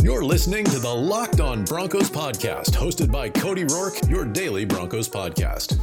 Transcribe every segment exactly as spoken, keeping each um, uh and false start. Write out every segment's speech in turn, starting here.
You're listening to the Locked On Broncos podcast, hosted by Cody Roark, your daily Broncos podcast.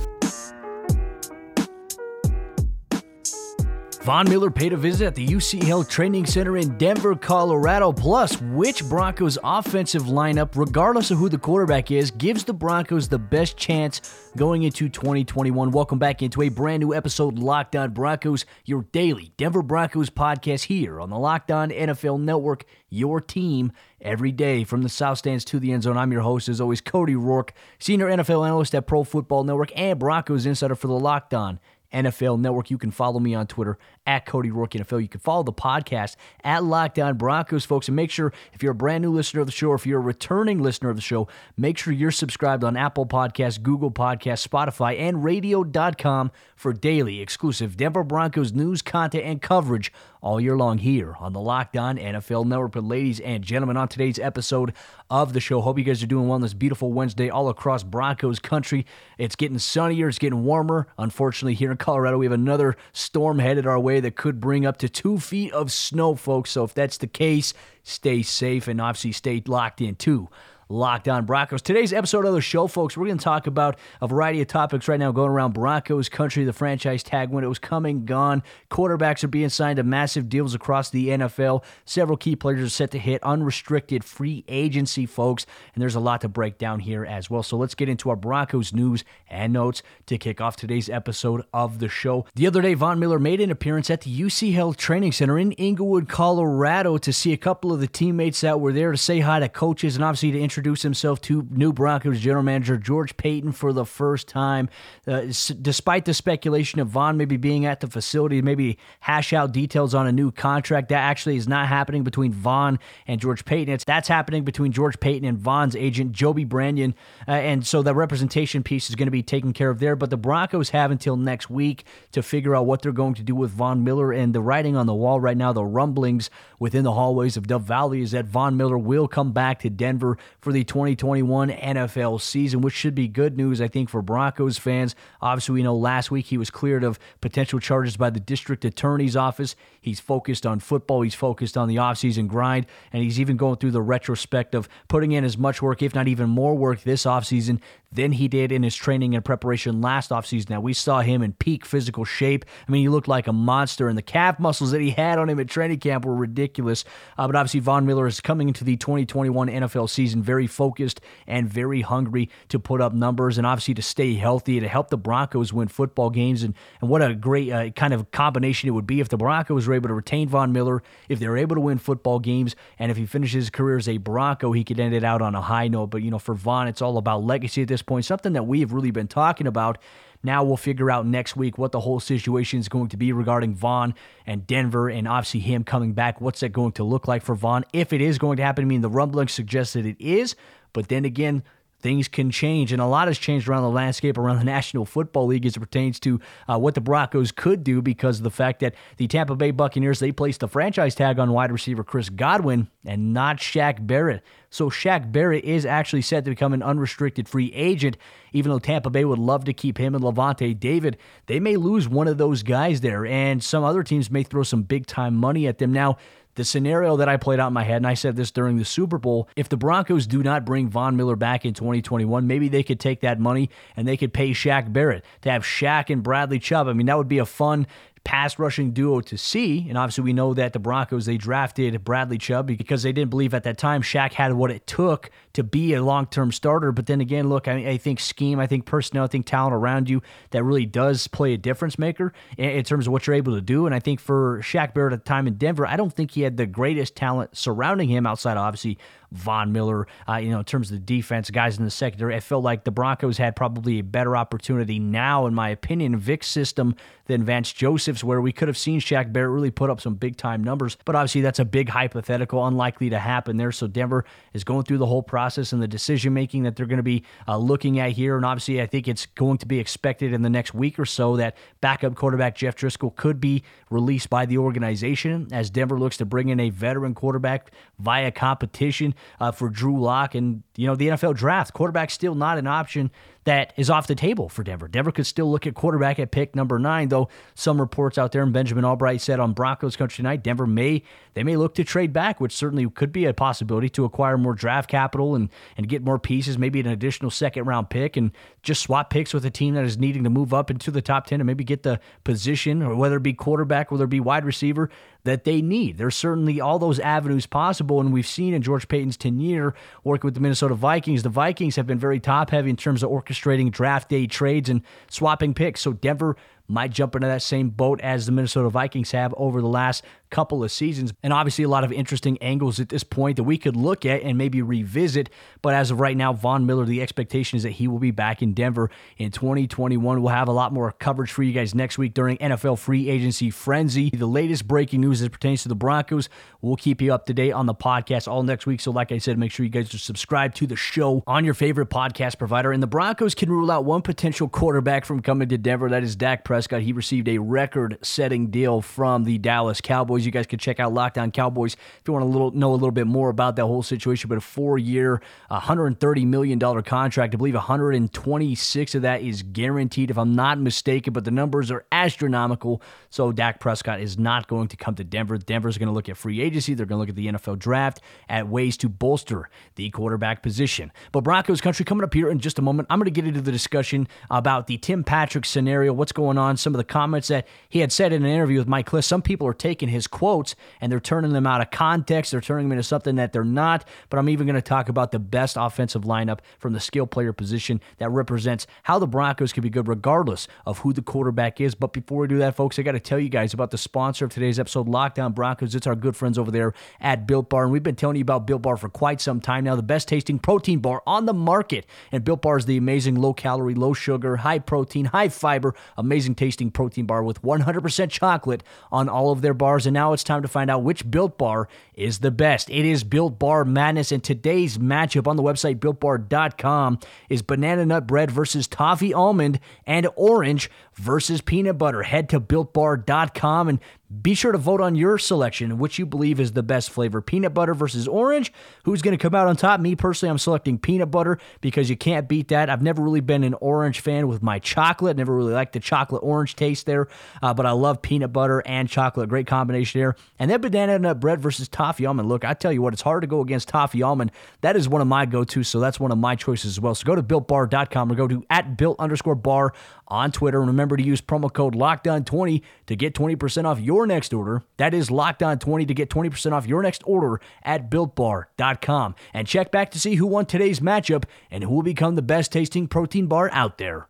Von Miller paid a visit at the UCHealth Training Center in Denver, Colorado. Plus, which Broncos offensive lineup, regardless of who the quarterback is, gives the Broncos the best chance going into twenty twenty-one? Welcome back into a brand new episode, Locked On Broncos, your daily Denver Broncos podcast here on the Locked On N F L Network, your team every day from the South Stands to the end zone. I'm your host, as always, Cody Roark, senior N F L analyst at Pro Football Network and Broncos insider for the Locked On N F L Network. You can follow me on Twitter at Cody Roark N F L. You can follow the podcast at Lockdown Broncos, folks. And make sure, if you're a brand new listener of the show, or if you're a returning listener of the show, make sure you're subscribed on Apple Podcasts, Google Podcasts, Spotify, and radio dot com for daily exclusive Denver Broncos news, content, and coverage all year long here on the Lockdown N F L Network. But ladies and gentlemen, on today's episode of the show, hope you guys are doing well on this beautiful Wednesday all across Broncos country. It's getting sunnier, it's getting warmer. Unfortunately, here in Colorado, we have another storm headed our way that could bring up to two feet of snow, folks. So if that's the case, stay safe and obviously stay locked in too. Locked On Broncos. Today's episode of the show, folks, we're going to talk about a variety of topics right now going around Broncos country, the franchise tag when it was coming, gone. Quarterbacks are being signed to massive deals across the N F L. Several key players are set to hit unrestricted free agency, folks, and there's a lot to break down here as well. So let's get into our Broncos news and notes to kick off today's episode of the show. The other day, Von Miller made an appearance at the UCHealth Training Center in Inglewood, Colorado, to see a couple of the teammates that were there, to say hi to coaches, and obviously to introduce Introduce himself to new Broncos general manager George Payton for the first time. Uh, s- despite the speculation of Von maybe being at the facility, maybe hash out details on a new contract, that actually is not happening between Von and George Payton. It's, that's happening between George Payton and Von's agent, Joby Brandon. Uh, and so that representation piece is going to be taken care of there. But the Broncos have until next week to figure out what they're going to do with Von Miller. And the writing on the wall right now, the rumblings within the hallways of Dove Valley, is that Von Miller will come back to Denver for the twenty twenty-one N F L season, which should be good news, I think, for Broncos fans. Obviously, we know last week he was cleared of potential charges by the district attorney's office. He's focused on football. He's focused on the offseason grind, and he's even going through the retrospect of putting in as much work, if not even more work, this offseason than he did in his training and preparation last offseason. Now, we saw him in peak physical shape. I mean, he looked like a monster, and the calf muscles that he had on him at training camp were ridiculous. Uh, but obviously, Von Miller is coming into the twenty twenty-one N F L season very focused and very hungry to put up numbers, and obviously to stay healthy, to help the Broncos win football games. And, and what a great uh, kind of combination it would be if the Broncos were able to retain Von Miller, if they're able to win football games, and if he finishes his career as a Bronco, he could end it out on a high note. But, you know, for Von, it's all about legacy at this point, something that we have really been talking about. Now we'll figure out next week what the whole situation is going to be regarding Von and Denver, and obviously him coming back. What's that going to look like for Von if it is going to happen? I mean, the rumblings suggest that it is, but then again, things can change, and a lot has changed around the landscape, around the National Football League, as it pertains to uh, what the Broncos could do, because of the fact that the Tampa Bay Buccaneers, they placed the franchise tag on wide receiver Chris Godwin and not Shaq Barrett. So Shaq Barrett is actually set to become an unrestricted free agent, even though Tampa Bay would love to keep him and Lavonte David. They may lose one of those guys there, and some other teams may throw some big-time money at them. Now, the scenario that I played out in my head, and I said this during the Super Bowl, if the Broncos do not bring Von Miller back in twenty twenty-one, maybe they could take that money and they could pay Shaq Barrett, to have Shaq and Bradley Chubb. I mean, that would be a fun pass-rushing duo to see, and obviously we know that the Broncos, they drafted Bradley Chubb because they didn't believe at that time Shaq had what it took to be a long-term starter. But then again, look, I, I think scheme, I think personnel, I think talent around you, that really does play a difference maker in, in terms of what you're able to do. And I think for Shaq Barrett at the time in Denver, I don't think he had the greatest talent surrounding him outside of, obviously, Von Miller, uh, you know, in terms of the defense, guys in the secondary. I felt like the Broncos had probably a better opportunity now, in my opinion, Vic's system than Vance Joseph's, where we could have seen Shaq Barrett really put up some big-time numbers. But obviously, that's a big hypothetical, unlikely to happen there. So Denver is going through the whole process and the decision-making that they're going to be uh, looking at here. And obviously, I think it's going to be expected in the next week or so that backup quarterback Jeff Driskel could be released by the organization, as Denver looks to bring in a veteran quarterback via competition. uh, for Drew Lock. And, you know, the N F L draft, quarterback's still not an option that is off the table for Denver. Denver could still look at quarterback at pick number nine, though some reports out there, and Benjamin Albright said on Broncos Country Tonight, Denver may, they may look to trade back, which certainly could be a possibility to acquire more draft capital and, and get more pieces, maybe an additional second-round pick, and just swap picks with a team that is needing to move up into the top ten and maybe get the position, or whether it be quarterback, whether it be wide receiver, that they need. There's certainly all those avenues possible, and we've seen in George Payton's tenure working with the Minnesota Vikings, the Vikings have been very top-heavy in terms of orchestrating draft day trades and swapping picks. So Denver might jump into that same boat as the Minnesota Vikings have over the last couple of seasons. And obviously a lot of interesting angles at this point that we could look at and maybe revisit. But as of right now, Von Miller, the expectation is that he will be back in Denver in twenty twenty-one. We'll have a lot more coverage for you guys next week during N F L Free Agency Frenzy. The latest breaking news as it pertains to the Broncos, we'll keep you up to date on the podcast all next week. So like I said, make sure you guys are subscribed to the show on your favorite podcast provider. And the Broncos can rule out one potential quarterback from coming to Denver. That is Dak Prescott. Prescott, he received a record-setting deal from the Dallas Cowboys. You guys can check out Locked On Cowboys if you want to little, know a little bit more about that whole situation, but a four-year, one hundred thirty million dollars contract. I believe one hundred twenty-six of that is guaranteed, if I'm not mistaken, but the numbers are astronomical, so Dak Prescott is not going to come to Denver. Denver's going to look at free agency. They're going to look at the N F L draft at ways to bolster the quarterback position. But Broncos Country, coming up here in just a moment, I'm going to get into the discussion about the Tim Patrick scenario, what's going on, some of the comments that he had said in an interview with Mike Klis. Some people are taking his quotes and they're turning them out of context. They're turning them into something that they're not. But I'm even going to talk about the best offensive lineup from the skill player position that represents how the Broncos can be good regardless of who the quarterback is. But before we do that, folks, I got to tell you guys about the sponsor of today's episode, Locked On Broncos. It's our good friends over there at Built Bar. And we've been telling you about Built Bar for quite some time now, the best tasting protein bar on the market. And Built Bar is the amazing low calorie, low sugar, high protein, high fiber, amazing tasting protein bar with one hundred percent chocolate on all of their bars. And now it's time to find out which Built Bar is the best. It is Built Bar Madness, and today's matchup on the website built bar dot com is banana nut bread versus toffee almond and orange versus peanut butter. Head to built bar dot com and be sure to vote on your selection, which you believe is the best flavor. Peanut butter versus orange. Who's going to come out on top? Me, personally, I'm selecting peanut butter because you can't beat that. I've never really been an orange fan with my chocolate. Never really liked the chocolate orange taste there, uh, but I love peanut butter and chocolate. Great combination there. And then banana nut bread versus toffee almond. Look, I tell you what, it's hard to go against toffee almond. That is one of my go-tos, so that's one of my choices as well. So go to built bar dot com or go to at built underscore bar on Twitter. And remember to use promo code locked on twenty to get twenty percent off your next order. That is locked on twenty to get twenty percent off your next order at built bar dot com. And check back to see who won today's matchup and who will become the best tasting protein bar out there.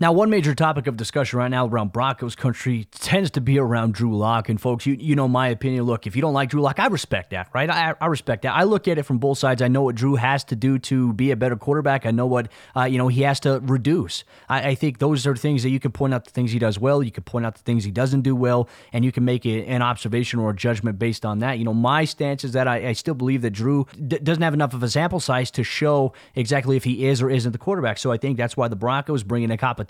Now, one major topic of discussion right now around Broncos Country tends to be around Drew Lock. And folks, you you know my opinion. Look, if you don't like Drew Lock, I respect that, right? I, I respect that. I look at it from both sides. I know what Drew has to do to be a better quarterback. I know what uh, you know he has to reduce. I, I think those are things that you can point out the things he does well. You can point out the things he doesn't do well, and you can make a, an observation or a judgment based on that. You know, my stance is that I, I still believe that Drew d- doesn't have enough of a sample size to show exactly if he is or isn't the quarterback. So I think that's why the Broncos bring in a competition.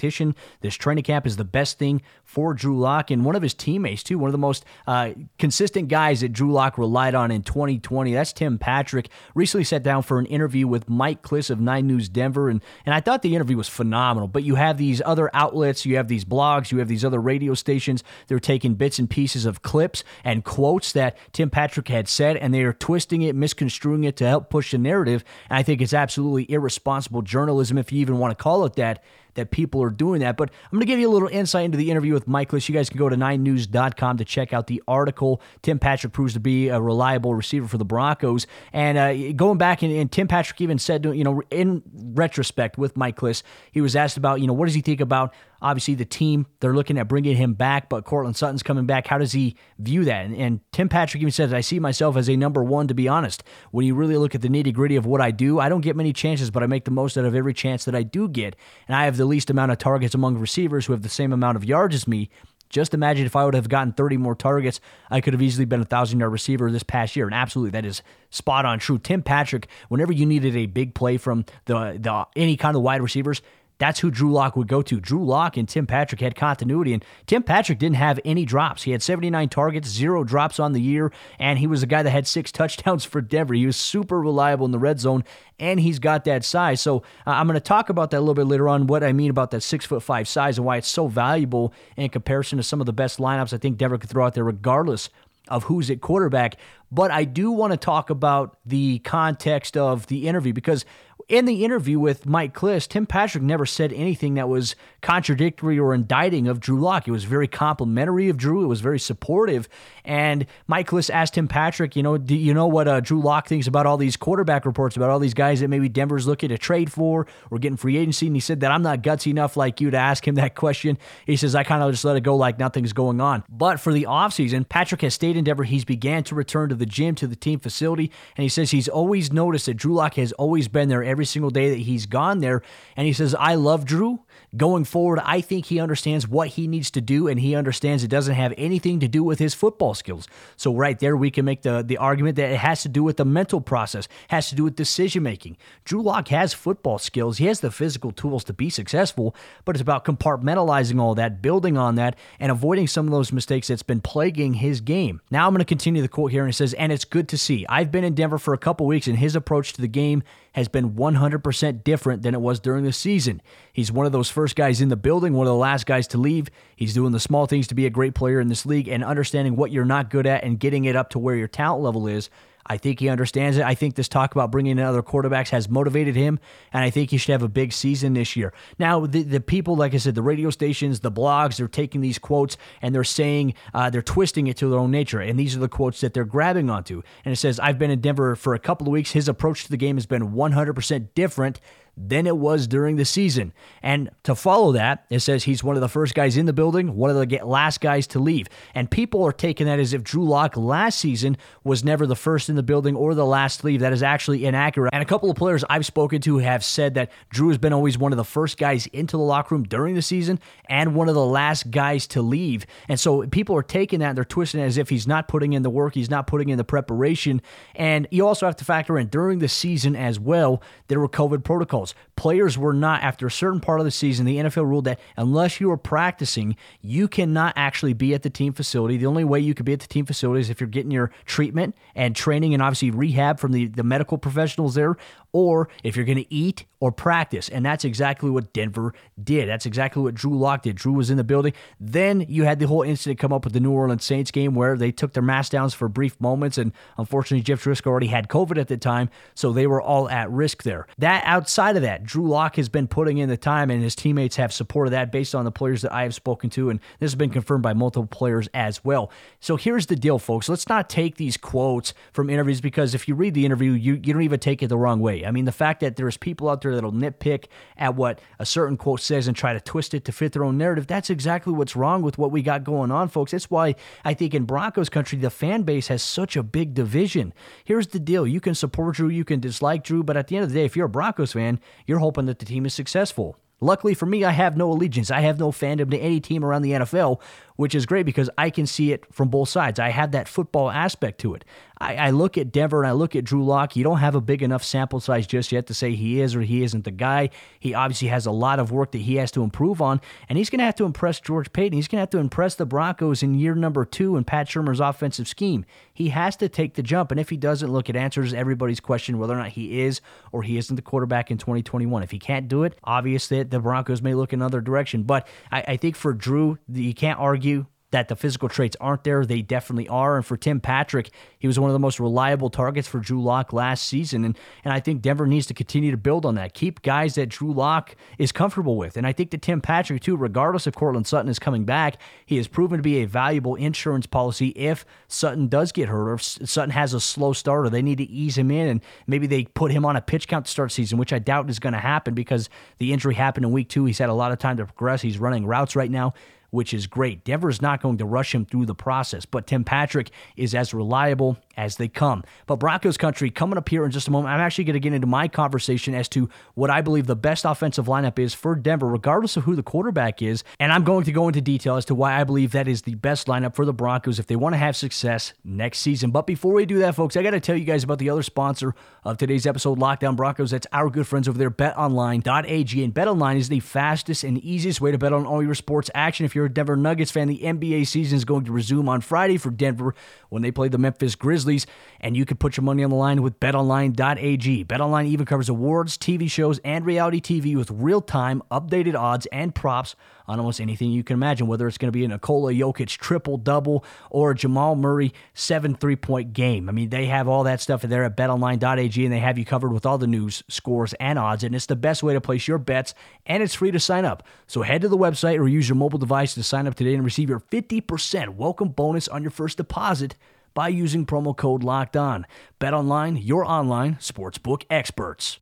This training camp is the best thing for Drew Lock, and one of his teammates, too, one of the most uh, consistent guys that Drew Lock relied on in twenty twenty. That's Tim Patrick. Recently sat down for an interview with Mike Klis of nine news Denver, and, and I thought the interview was phenomenal. But you have these other outlets, you have these blogs, you have these other radio stations. They're taking bits and pieces of clips and quotes that Tim Patrick had said, and they are twisting it, misconstruing it to help push the narrative. And I think it's absolutely irresponsible journalism, if you even want to call it that, that people are doing that. But I'm going to give you a little insight into the interview with Mike Klis. You guys can go to nine news dot com to check out the article. Tim Patrick proves to be a reliable receiver for the Broncos. And uh, going back, and, and Tim Patrick even said, you know, in retrospect with Mike Klis, he was asked about, you know, what does he think about, obviously, the team. They're looking at bringing him back, but Cortland Sutton's coming back. How does he view that? And, and Tim Patrick even says, I see myself as a number one, to be honest. When you really look at the nitty-gritty of what I do, I don't get many chances, but I make the most out of every chance that I do get. And I have the least amount of targets among receivers who have the same amount of yards as me. Just imagine if I would have gotten thirty more targets, I could have easily been a thousand-yard receiver this past year. And absolutely, that is spot-on true. Tim Patrick, whenever you needed a big play from the, the any kind of wide receivers, That's who Drew Lock would go to. Drew Lock and Tim Patrick had continuity, and Tim Patrick didn't have any drops. He had seventy-nine targets, zero drops on the year, and he was a guy that had six touchdowns for Denver. He was super reliable in the red zone, and he's got that size. So uh, I'm going to talk about that a little bit later on, what I mean about that six foot five size and why it's so valuable in comparison to some of the best lineups I think Denver could throw out there regardless of who's at quarterback. But I do want to talk about the context of the interview, because in the interview with Mike Klis, Tim Patrick never said anything that was contradictory or indicting of Drew Lock. It was very complimentary of Drew. It was very supportive. And Mike Klis asked Tim Patrick, you know, do you know what uh, Drew Lock thinks about all these quarterback reports, about all these guys that maybe Denver's looking to trade for or getting free agency? And he said that I'm not gutsy enough like you to ask him that question. He says, I kind of just let it go like nothing's going on. But for the offseason, Patrick has stayed in Denver. He's began to return to the gym, to the team facility. And he says he's always noticed that Drew Lock has always been there every every single day that he's gone there. And he says, I love Drew. Going forward, I think he understands what he needs to do, and he understands it doesn't have anything to do with his football skills. So right there, we can make the, the argument that it has to do with the mental process, has to do with decision-making. Drew Lock has football skills. He has the physical tools to be successful, but it's about compartmentalizing all that, building on that, and avoiding some of those mistakes that's been plaguing his game. Now I'm going to continue the quote here, and it says, and it's good to see. I've been in Denver for a couple weeks, and his approach to the game has been one hundred percent different than it was during the season. He's one of those first guys in the building, one of the last guys to leave. He's doing the small things to be a great player in this league and understanding what you're not good at and getting it up to where your talent level is. I think he understands it. I think this talk about bringing in other quarterbacks has motivated him, and I think he should have a big season this year. Now, the, the people, like I said, the radio stations, the blogs, they're taking these quotes, and they're saying, uh, they're twisting it to their own nature, and these are the quotes that they're grabbing onto. And it says, I've been in Denver for a couple of weeks. His approach to the game has been one hundred percent different than it was during the season. And to follow that, it says he's one of the first guys in the building, one of the last guys to leave. And people are taking that as if Drew Lock last season was never the first in the building or the last to leave. That is actually inaccurate. And a couple of players I've spoken to have said that Drew has been always one of the first guys into the locker room during the season and one of the last guys to leave. And so people are taking that and they're twisting it as if he's not putting in the work, he's not putting in the preparation. And you also have to factor in during the season as well, there were COVID protocols. Players were not, after a certain part of the season, the N F L ruled that unless you are practicing, you cannot actually be at the team facility. The only way you could be at the team facility is if you're getting your treatment and training and obviously rehab from the, the medical professionals there, or if you're going to eat or practice. And that's exactly what Denver did. That's exactly what Drew Lock did. Drew was in the building. Then you had the whole incident come up with the New Orleans Saints game where they took their mask downs for brief moments, and unfortunately Jeff Driskel already had COVID at the time, so they were all at risk there. That outside of that, Drew Lock has been putting in the time, and his teammates have supported that based on the players that I have spoken to, and this has been confirmed by multiple players as well. So here's the deal, folks. Let's not take these quotes from interviews, because if you read the interview, you, you don't even take it the wrong way. I mean, the fact that there's people out there that'll nitpick at what a certain quote says and try to twist it to fit their own narrative, that's exactly what's wrong with what we got going on, folks. That's why I think in Broncos country, the fan base has such a big division. Here's the deal. You can support Drew, you can dislike Drew, but at the end of the day, if you're a Broncos fan, you're hoping that the team is successful. Luckily for me, I have no allegiance. I have no fandom to any team around the N F L, which is great because I can see it from both sides. I have that football aspect to it. I, I look at Denver and I look at Drew Lock. You don't have a big enough sample size just yet to say he is or he isn't the guy. He obviously has a lot of work that he has to improve on, and he's going to have to impress George Payton. He's going to have to impress the Broncos in year number two in Pat Shermer's offensive scheme. He has to take the jump, and if he doesn't, look, it answers everybody's question whether or not he is or he isn't the quarterback in twenty twenty-one. If he can't do it, obviously the Broncos may look another direction, but I, I think for Drew, you can't argue that the physical traits aren't there. They definitely are. And for Tim Patrick, he was one of the most reliable targets for Drew Lock last season. And, and I think Denver needs to continue to build on that. Keep guys that Drew Lock is comfortable with. And I think that Tim Patrick, too, regardless if Cortland Sutton is coming back, he has proven to be a valuable insurance policy if Sutton does get hurt or if Sutton has a slow start or they need to ease him in and maybe they put him on a pitch count to start season, which I doubt is going to happen because the injury happened in week two. He's had a lot of time to progress. He's running routes right now. which is great. Denver's not going to rush him through the process, but Tim Patrick is as reliable as they come. But Broncos country, coming up here in just a moment, I'm actually going to get into my conversation as to what I believe the best offensive lineup is for Denver, regardless of who the quarterback is, and I'm going to go into detail as to why I believe that is the best lineup for the Broncos if they want to have success next season. But before we do that, folks, I got to tell you guys about the other sponsor of today's episode, Lockdown Broncos. That's our good friends over there, bet online dot a g, and BetOnline is the fastest and easiest way to bet on all your sports action. If you're a Denver Nuggets fan, the N B A season is going to resume on Friday for Denver when they play the Memphis Grizzlies, and you can put your money on the line with bet online dot a g. BetOnline even covers awards, T V shows, and reality T V with real-time updated odds and props on almost anything you can imagine, whether it's going to be a Nikola Jokic triple-double or a Jamal Murray seven three-point game. I mean, they have all that stuff there at bet online dot a g, and they have you covered with all the news, scores, and odds, and it's the best way to place your bets, and it's free to sign up. So head to the website or use your mobile device to sign up today and receive your fifty percent welcome bonus on your first deposit by using promo code LOCKEDON. BetOnline, your online sportsbook experts.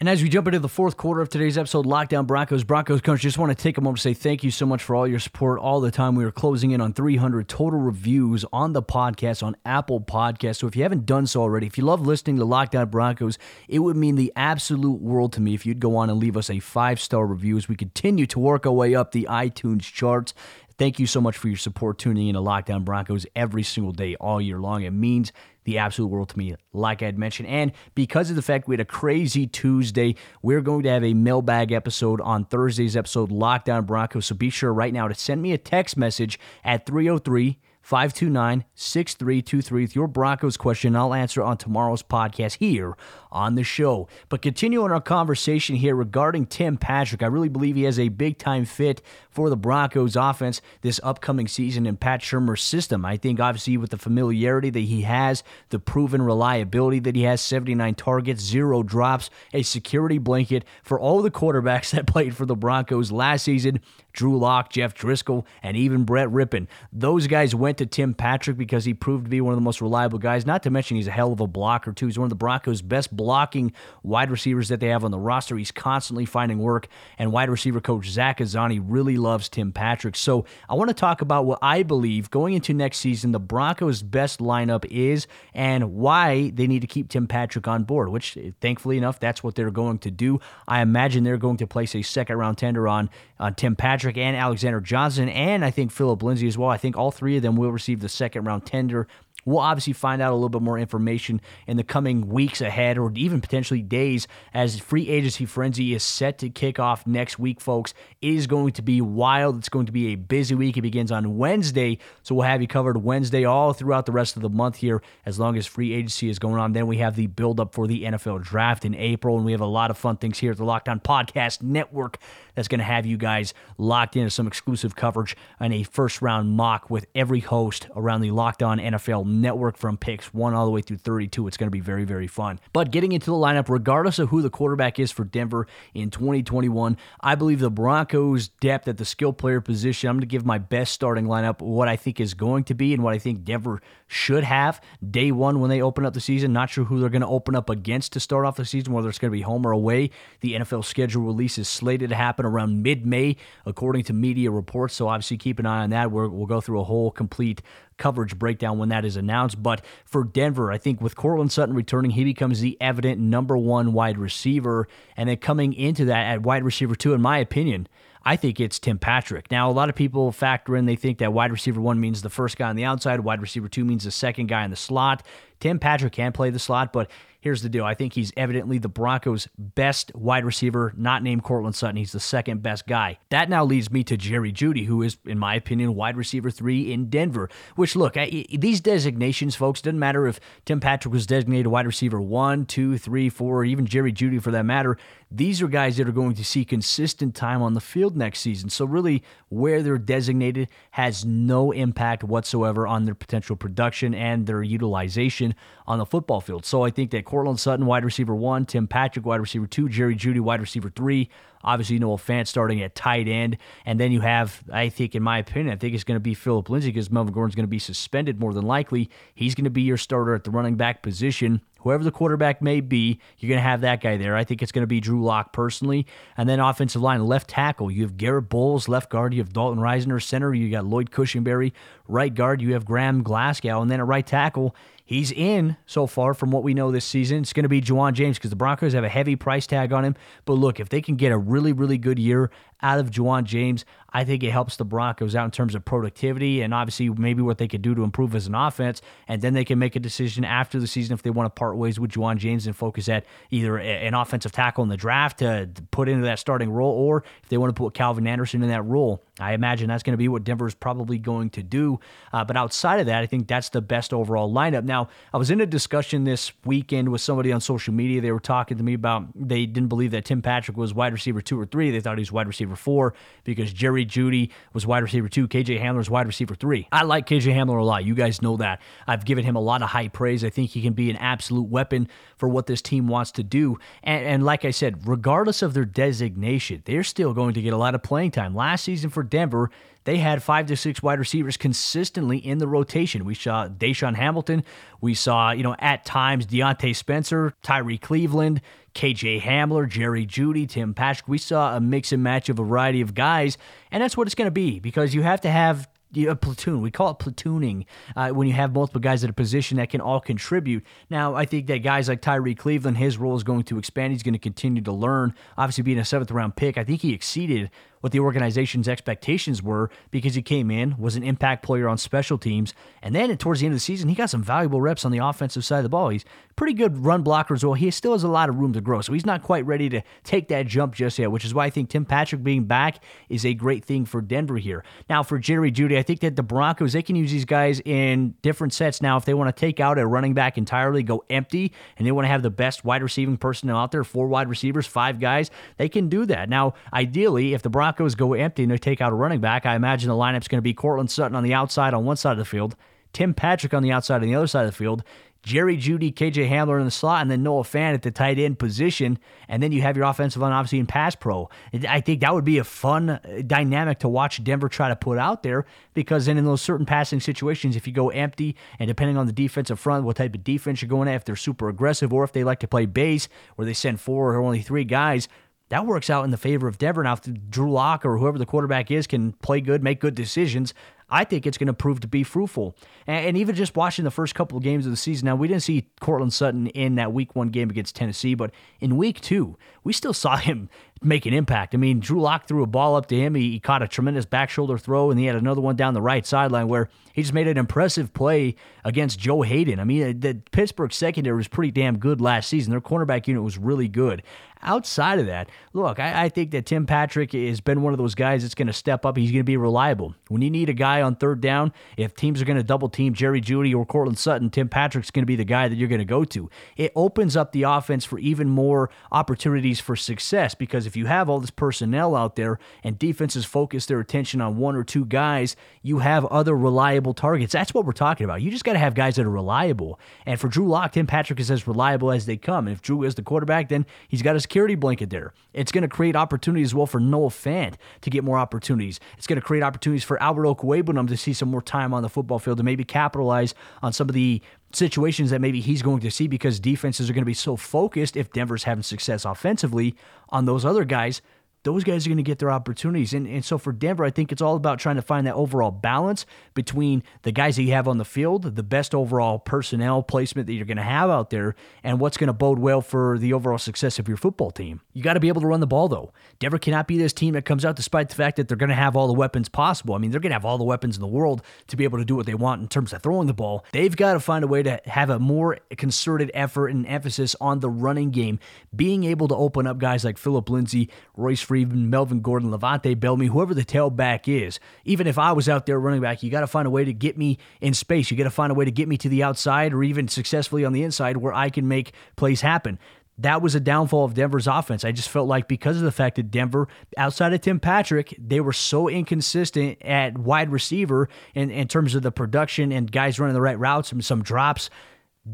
And as we jump into the fourth quarter of today's episode, Lockdown Broncos, Broncos Country, just want to take a moment to say thank you so much for all your support all the time. We are closing in on three hundred total reviews on the podcast, on Apple Podcasts. So if you haven't done so already, if you love listening to Lockdown Broncos, it would mean the absolute world to me if you'd go on and leave us a five-star review as we continue to work our way up the iTunes charts. Thank you so much for your support tuning in to Lockdown Broncos every single day, all year long. It means the absolute world to me, like I had mentioned. And because of the fact we had a crazy Tuesday, we're going to have a mailbag episode on Thursday's episode, Lockdown Broncos. So be sure right now to send me a text message at three oh three, five two nine, six three two three with your Broncos question. I'll answer on tomorrow's podcast here on the show. But continuing our conversation here regarding Tim Patrick, I really believe he has a big-time fit for the Broncos offense this upcoming season in Pat Shurmur's system. I think, obviously, with the familiarity that he has, the proven reliability that he has, seventy-nine targets, zero drops, a security blanket for all the quarterbacks that played for the Broncos last season, Drew Lock, Jeff Driskel, and even Brett Rippon. Those guys went to Tim Patrick because he proved to be one of the most reliable guys, not to mention he's a hell of a blocker, too. He's one of the Broncos' best blocking wide receivers that they have on the roster. He's constantly finding work, and wide receiver coach Zach Azzani really loves Tim Patrick. So I want to talk about what I believe going into next season the Broncos' best lineup is and why they need to keep Tim Patrick on board, which, thankfully enough, that's what they're going to do. I imagine they're going to place a second-round tender on, on Tim Patrick and Alexander Johnson, and I think Philip Lindsay as well. I think all three of them will receive the second-round tender. We'll obviously find out a little bit more information in the coming weeks ahead or even potentially days as free agency frenzy is set to kick off next week, folks. It is going to be wild. It's going to be a busy week. It begins on Wednesday, so we'll have you covered Wednesday all throughout the rest of the month here as long as free agency is going on. Then we have the buildup for the N F L draft in April, and we have a lot of fun things here at the Lockdown Podcast Network that's going to have you guys locked into some exclusive coverage and a first-round mock with every host around the Lockdown N F L Network from picks one all the way through thirty-two. It's going to be very, very fun. But getting into the lineup, regardless of who the quarterback is for Denver in twenty twenty-one, I believe the Broncos' depth at the skill player position, I'm going to give my best starting lineup, what I think is going to be and what I think Denver should have day one when they open up the season. Not sure who they're going to open up against to start off the season, whether it's going to be home or away. The N F L schedule release is slated to happen around mid-May, according to media reports. So obviously keep an eye on that. We're, we'll go through a whole complete coverage breakdown when that is announced. But for Denver, I think with Cortland Sutton returning, he becomes the evident number one wide receiver. And then coming into that at wide receiver two, in my opinion, I think it's Tim Patrick. Now, a lot of people factor in, they think that wide receiver one means the first guy on the outside, wide receiver two means the second guy in the slot. Tim Patrick can play the slot, but here's the deal. I think he's evidently the Broncos' best wide receiver, not named Cortland Sutton. He's the second best guy. That now leads me to Jerry Jeudy, who is, in my opinion, wide receiver three in Denver, which, look, I, these designations, folks, doesn't matter if Tim Patrick was designated wide receiver one, two, three, four, or even Jerry Jeudy for that matter. These are guys that are going to see consistent time on the field next season. So really, where they're designated has no impact whatsoever on their potential production and their utilization on the football field. So I think that Cortland Sutton, wide receiver one, Tim Patrick, wide receiver two, Jerry Jeudy, wide receiver three. Obviously, Noah Fant starting at tight end. And then you have, I think, in my opinion, I think it's going to be Philip Lindsay because Melvin Gordon's going to be suspended more than likely. He's going to be your starter at the running back position Whoever the quarterback may be, you're going to have that guy there. I think it's going to be Drew Lock personally. And then offensive line, left tackle, you have Garrett Bowles, left guard, you have Dalton Risener, center, you got Lloyd Cushenberry, right guard, you have Graham Glasgow, and then at right tackle, he's in so far from what we know this season. It's going to be Juwan James because the Broncos have a heavy price tag on him. But look, if they can get a really, really good year out of Juwan James, I think it helps the Broncos out in terms of productivity and obviously maybe what they could do to improve as an offense. And then they can make a decision after the season if they want to part ways with Juwan James and focus at either an offensive tackle in the draft to put into that starting role, or if they want to put Calvin Anderson in that role. I imagine that's going to be what Denver is probably going to do. Uh, but outside of that, I think that's the best overall lineup. Now, I was in a discussion this weekend with somebody on social media. They were talking to me about they didn't believe that Tim Patrick was wide receiver two or three. They thought he was wide receiver four because Jerry Jeudy was wide receiver two. K J Hamler is wide receiver three. I like K J Hamler a lot. You guys know that. I've given him a lot of high praise. I think he can be an absolute weapon for what this team wants to do. And, and like I said, regardless of their designation, they're still going to get a lot of playing time. Last season for Denver, they had five to six wide receivers consistently in the rotation. We saw Deshaun Hamilton. We saw, you know, at times Deontay Spencer, Tyree Cleveland, K J Hamler, Jerry Jeudy, Tim Patrick. We saw a mix and match of a variety of guys, and that's what it's going to be because you have to have a platoon. We call it platooning uh, when you have multiple guys at a position that can all contribute. Now, I think that guys like Tyree Cleveland, his role is going to expand. He's going to continue to learn. Obviously, being a seventh-round pick, I think he exceeded what the organization's expectations were because he came in, was an impact player on special teams, and then towards the end of the season, he got some valuable reps on the offensive side of the ball. He's pretty good run blocker as well. He still has a lot of room to grow, so he's not quite ready to take that jump just yet, which is why I think Tim Patrick being back is a great thing for Denver here. Now, for Jerry Jeudy, I think that the Broncos, they can use these guys in different sets. Now, if they want to take out a running back entirely, go empty, and they want to have the best wide receiving personnel out there, four wide receivers, five guys, they can do that. Now, ideally, if the Broncos Broncos go empty and they take out a running back, I imagine the lineup's going to be Cortland Sutton on the outside on one side of the field, Tim Patrick on the outside on the other side of the field, Jerry Jeudy, K J Hamler in the slot, and then Noah Fant at the tight end position, and then you have your offensive line, obviously, in pass pro. I think that would be a fun dynamic to watch Denver try to put out there because then in those certain passing situations, if you go empty, and depending on the defensive front, what type of defense you're going at, if they're super aggressive or if they like to play base where they send four or only three guys, that works out in the favor of Denver. Now, if Drew Lock or whoever the quarterback is can play good, make good decisions, I think it's going to prove to be fruitful. And, and even just watching the first couple of games of the season, now we didn't see Cortland Sutton in that week one game against Tennessee, but in week two, we still saw him make an impact. I mean, Drew Lock threw a ball up to him. He, he caught a tremendous back shoulder throw, and he had another one down the right sideline where he just made an impressive play against Joe Hayden. I mean, the Pittsburgh secondary was pretty damn good last season. Their cornerback unit was really good. Outside of that, look, I, I think that Tim Patrick has been one of those guys that's going to step up. He's going to be reliable. When you need a guy on third down, if teams are going to double team Jerry Jeudy or Cortland Sutton, Tim Patrick's going to be the guy that you're going to go to. It opens up the offense for even more opportunities for success because if you have all this personnel out there and defenses focus their attention on one or two guys, you have other reliable targets. That's what we're talking about. You just got to have guys that are reliable. And for Drew Lock, Tim Patrick is as reliable as they come. And if Drew is the quarterback, then he's got a security blanket there. It's going to create opportunities as well for Noah Fant to get more opportunities. It's going to create opportunities for Albert Okwuegbunam to see some more time on the football field to maybe capitalize on some of the situations that maybe he's going to see because defenses are going to be so focused if Denver's having success offensively on those other guys. Those guys are going to get their opportunities. And, and so for Denver, I think it's all about trying to find that overall balance between the guys that you have on the field, the best overall personnel placement that you're going to have out there, and what's going to bode well for the overall success of your football team. You got to be able to run the ball, though. Denver cannot be this team that comes out despite the fact that they're going to have all the weapons possible. I mean, they're going to have all the weapons in the world to be able to do what they want in terms of throwing the ball. They've got to find a way to have a more concerted effort and emphasis on the running game, being able to open up guys like Philip Lindsay, Royce Freeman, Melvin Gordon, Lavonte Bellamy, whoever the tailback is. Even if I was out there running back, you got to find a way to get me in space. You got to find a way to get me to the outside or even successfully on the inside where I can make plays happen. That was a downfall of Denver's offense. I just felt like because of the fact that Denver, outside of Tim Patrick, they were so inconsistent at wide receiver in, in terms of the production and guys running the right routes and some drops.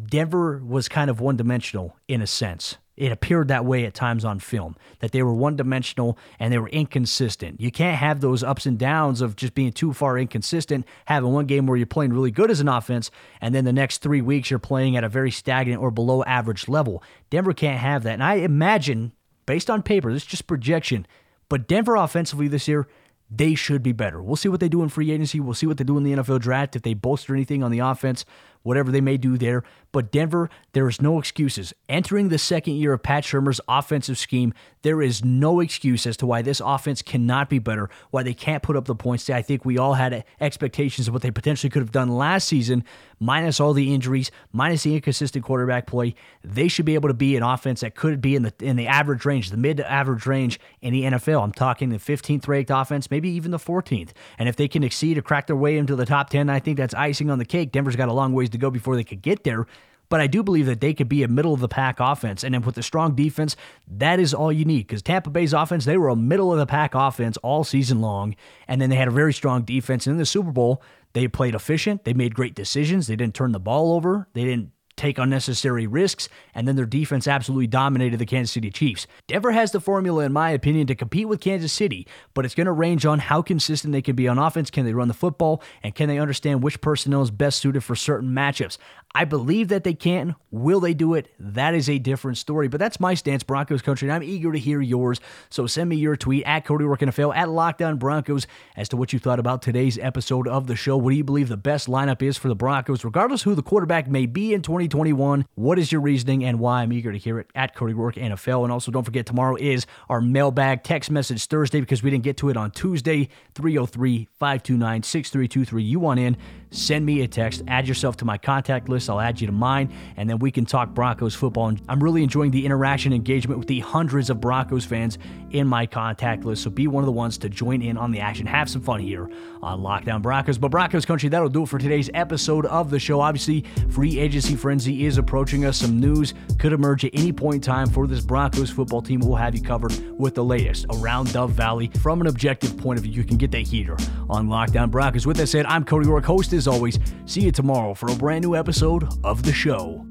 Denver was kind of one-dimensional in a sense. It appeared that way at times on film, that they were one-dimensional and they were inconsistent. You can't have those ups and downs of just being too far inconsistent, having one game where you're playing really good as an offense, and then the next three weeks you're playing at a very stagnant or below average level. Denver can't have that. And I imagine, based on paper, this is just projection, but Denver offensively this year, they should be better. We'll see what they do in free agency. We'll see what they do in the N F L draft, if they bolster anything on the offense, whatever they may do there. But Denver, there is no excuses. Entering the second year of Pat Shurmur's offensive scheme, there is no excuse as to why this offense cannot be better, why they can't put up the points. I think we all had expectations of what they potentially could have done last season, minus all the injuries, minus the inconsistent quarterback play. They should be able to be an offense that could be in the in the average range, the mid to average range in the N F L. I'm talking the fifteenth ranked offense, maybe even the fourteenth. And if they can exceed or crack their way into the top ten, I think that's icing on the cake. Denver's got a long ways to go before they could get there. But I do believe that they could be a middle-of-the-pack offense. And then with a strong defense, that is all you need. Because Tampa Bay's offense, they were a middle-of-the-pack offense all season long. And then they had a very strong defense. And in the Super Bowl, they played efficient. They made great decisions. They didn't turn the ball over. They didn't take unnecessary risks. And then their defense absolutely dominated the Kansas City Chiefs. Denver has the formula, in my opinion, to compete with Kansas City. But it's going to range on how consistent they can be on offense. Can they run the football? And can they understand which personnel is best suited for certain matchups? I believe that they can. Will they do it? That is a different story. But that's my stance, Broncos country, and I'm eager to hear yours. So send me your tweet at Cody Roark N F L, at Lockdown Broncos, as to what you thought about today's episode of the show. What do you believe the best lineup is for the Broncos, regardless who the quarterback may be in twenty twenty-one? What is your reasoning and why? I'm eager to hear it at Cody Roark N F L. And also, don't forget, tomorrow is our mailbag text message Thursday because we didn't get to it on Tuesday. three oh three, five two nine, six three two three. You want in? Send me a text. Add yourself to my contact list. I'll add you to mine, and then we can talk Broncos football. And I'm really enjoying the interaction and engagement with the hundreds of Broncos fans in my contact list, so be one of the ones to join in on the action. Have some fun here on Lockdown Broncos. But Broncos country, that'll do it for today's episode of the show. Obviously, free agency frenzy is approaching us. Some news could emerge at any point in time for this Broncos football team. We'll have you covered with the latest around Dove Valley from an objective point of view. You can get that here on Lockdown Broncos. With that said, I'm Cody Roark, host as always. See you tomorrow for a brand new episode of the show.